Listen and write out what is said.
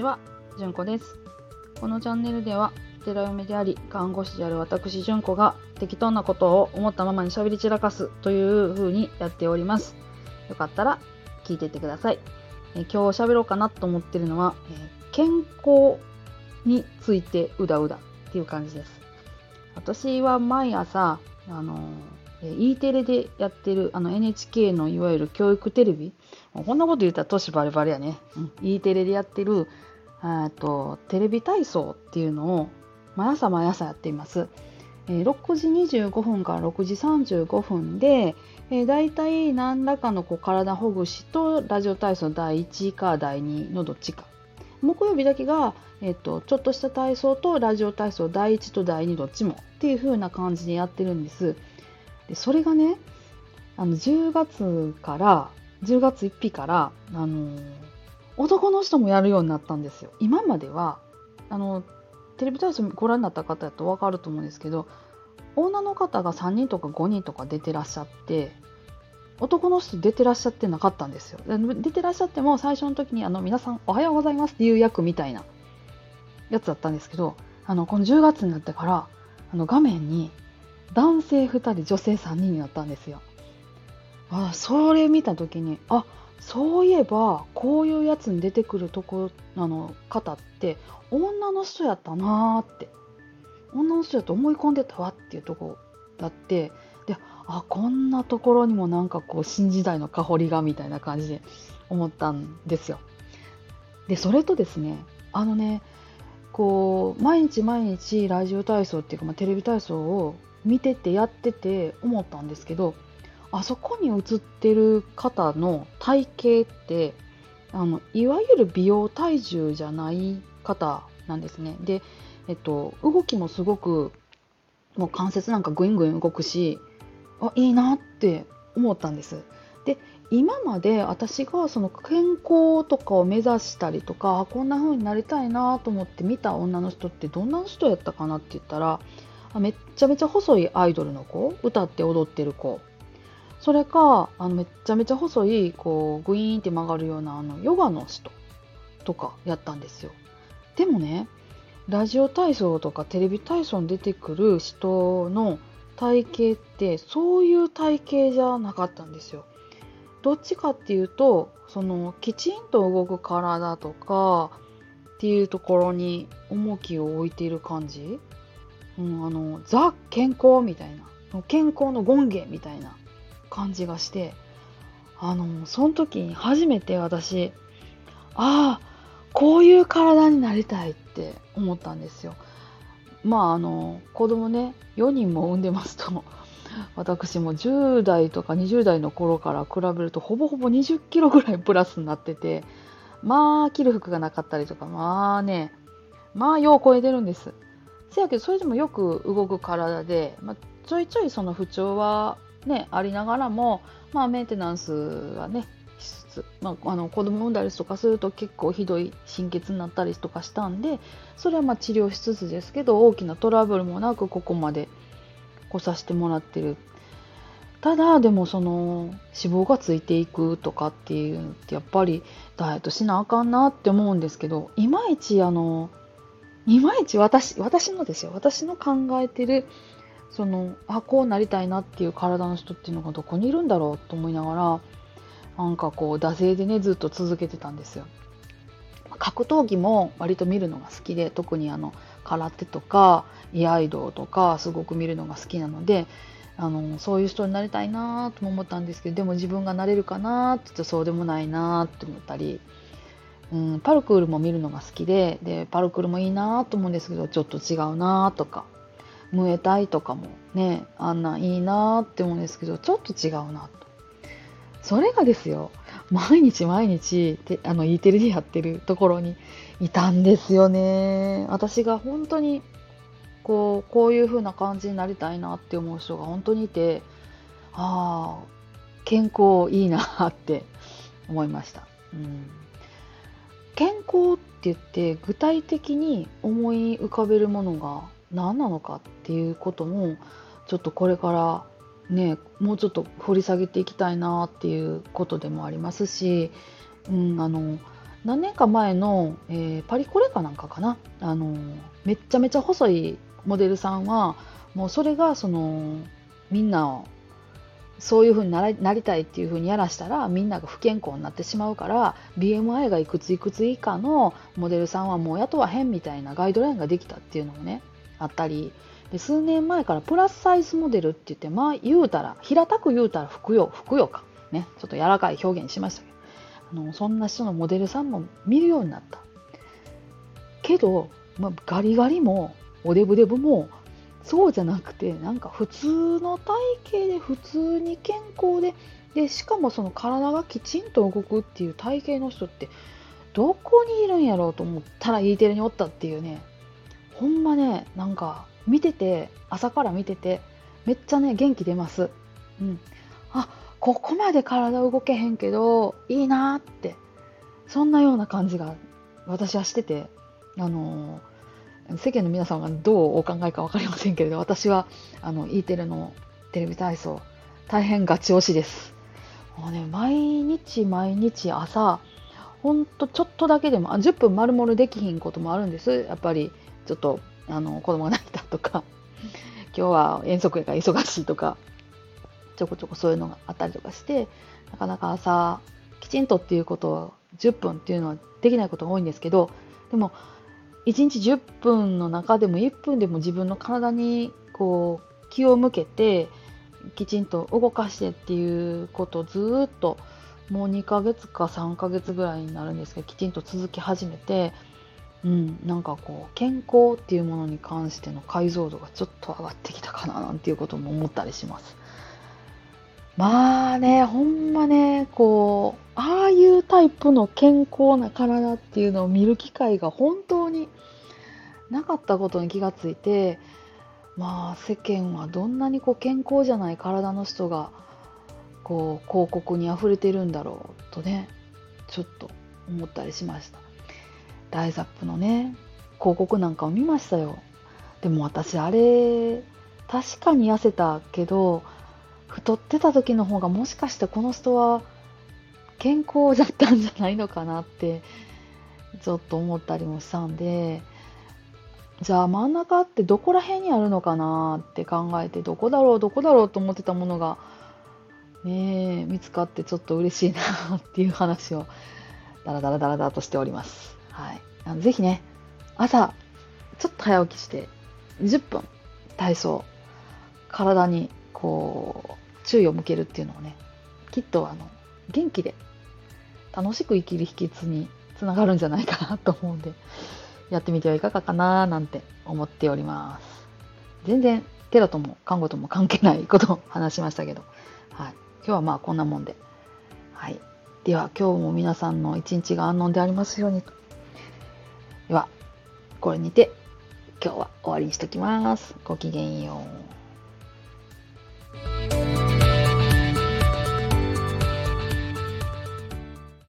ちは、じゅんこです。このチャンネルではお寺嫁であり看護師である私じゅんこが適当なことを思ったままにしゃべり散らかすという風にやっております。よかったら聞いていってください。今日喋ろうかなと思ってるのは、健康についてうだうだっていう感じです。私は毎朝E テレでやってるNHK のいわゆる教育テレビ、こんなこと言ったら年バレバレやね、E テレでやってるテレビ体操っていうのを毎朝やっています。6時25分から6時35分で、だいたい何らかの体ほぐしとラジオ体操第1か第2のどっちか、木曜日だけが、ちょっとした体操とラジオ体操第1と第2どっちもっていう風な感じでやってるんです。でそれがね、10月1日から、男の人もやるようになったんですよ。今まではテレビ体操ご覧になった方だと分かると思うんですけど、女の方が3人とか5人とか出てらっしゃって、男の人出てらっしゃってなかったんですよ。出てらっしゃっても最初の時に皆さんおはようございますっていう役みたいなやつだったんですけど、この10月になってから画面に男性2人女性3人になったんですよ。それ見た時にそういえばこういうやつに出てくる方って女の人やったなーって、女の人やと思い込んでたわっていうとこだって、でこんなところにも新時代の香りがみたいな感じで思ったんですよ。でそれとですね、毎日ラジオ体操っていうか、テレビ体操を見ててやってて思ったんですけど、あそこに映ってる方の体型っていわゆる美容体重じゃない方なんですね。で、動きもすごくもう関節なんかグイングイン動くし、いいなって思ったんです。で今まで私が健康とかを目指したりとか、こんな風になりたいなと思って見た女の人ってどんな人やったかなって言ったら、めっちゃめちゃ細いアイドルの子、歌って踊ってる子、それかめっちゃめちゃ細いグイーンって曲がるようなヨガの人とかやったんですよ。でもね、ラジオ体操とかテレビ体操に出てくる人の体型ってそういう体型じゃなかったんですよ。どっちかっていうときちんと動く体とかっていうところに重きを置いている感じ、ザ健康みたいな、健康の権限みたいな感じがして、その時に初めて私こういう体になりたいって思ったんですよ。子供ね4人も産んでますと、私も10代とか20代の頃から比べるとほぼほぼ20キロぐらいプラスになってて、着る服がなかったりとか、よう超えてるんです。せやけどそれでもよく動く体で、ちょいちょい不調はねありながらも、メンテナンスはねしつつ、子供産んだりとかすると結構ひどい貧血になったりとかしたんで、それは治療しつつですけど大きなトラブルもなくここまで来させてもらってる。ただでも脂肪がついていくとかっていうのってやっぱりダイエットしなあかんなって思うんですけど、いまいち私の考えてるこうなりたいなっていう体の人っていうのがどこにいるんだろうと思いながら、惰性でねずっと続けてたんですよ。格闘技も割と見るのが好きで、特に空手とか居合道とかすごく見るのが好きなので、そういう人になりたいなとも思ったんですけど、でも自分がなれるかなって言ってそうでもないなって思ったり、パルクールも見るのが好きで、パルクールもいいなと思うんですけどちょっと違うなとか、ムエタイとかもねいいなって思うんですけどちょっと違うなと。それがですよ、毎日Eテレでやってるところにいたんですよね。私が本当にこういう風な感じになりたいなって思う人が本当にいて、健康いいなって思いました。健康って言って具体的に思い浮かべるものが何なのかっていうこともちょっとこれからねもうちょっと掘り下げていきたいなっていうことでもありますし、何年か前の、パリコレかなんかかな、めっちゃめちゃ細いモデルさんはもうそれがそのみんなをそういう風になりたいっていう風にやらしたらみんなが不健康になってしまうから BMI がいくつ以下のモデルさんはもう雇わへんみたいなガイドラインができたっていうのもねあったりで、数年前からプラスサイズモデルって言って、まあ言うたら平たく言うたらふくよかね、ちょっと柔らかい表現しましたけど、そんな人のモデルさんも見るようになったけど、まあ、ガリガリもおデブデブもそうじゃなくて、なんか普通の体型で普通に健康でしかもその体がきちんと動くっていう体型の人ってどこにいるんやろうと思ったらEテレにおったっていうね、ほんまね、なんか見てて、朝から見ててめっちゃね元気出ます、うん、あ、ここまで体動けへんけどいいなって、そんなような感じが私はしてて、世間の皆さんがどうお考えか分かりませんけれど、私はEテレのテレビ体操大変ガチ推しです。もうね、毎日朝ほんとちょっとだけでも10分丸々できひんこともあるんです。やっぱりちょっと子供が泣いたとか今日は遠足やから忙しいとかちょこちょこそういうのがあったりとかして、なかなか朝きちんとっていうことを10分っていうのはできないことが多いんですけど、でも1日10分の中でも1分でも自分の体にこう気を向けてきちんと動かしてっていうことをずっともう2ヶ月か3ヶ月ぐらいになるんですけどきちんと続き始めて、なんかこう健康っていうものに関しての解像度がちょっと上がってきたかななんていうことも思ったりします。まあね、ほんまね、こうああいうタイプの健康な体っていうのを見る機会が本当になかったことに気がついて、まあ世間はどんなにこう健康じゃない体の人がこう広告にあふれてるんだろうとね、ちょっと思ったりしました。ライザップのね広告なんかを見ましたよ。でも私あれ確かに痩せたけど太ってた時の方がもしかしてこの人は健康だったんじゃないのかなってちょっと思ったりもしたんで、じゃあ真ん中ってどこら辺にあるのかなって考えてどこだろうと思ってたものがね見つかってちょっと嬉しいなっていう話をダラダラとしております。はい、ぜひね朝ちょっと早起きして10分体操体にこう注意を向けるっていうのをねきっと元気で楽しく生きる秘訣につながるんじゃないかなと思うんでやってみてはいかがかななんて思っております。全然テロとも看護とも関係ないことを話しましたけど、はい、今日はまあこんなもんで、はい、では今日も皆さんの一日が安穏でありますようにと、ではこれにて今日は終わりにしときます。ごきげんよう。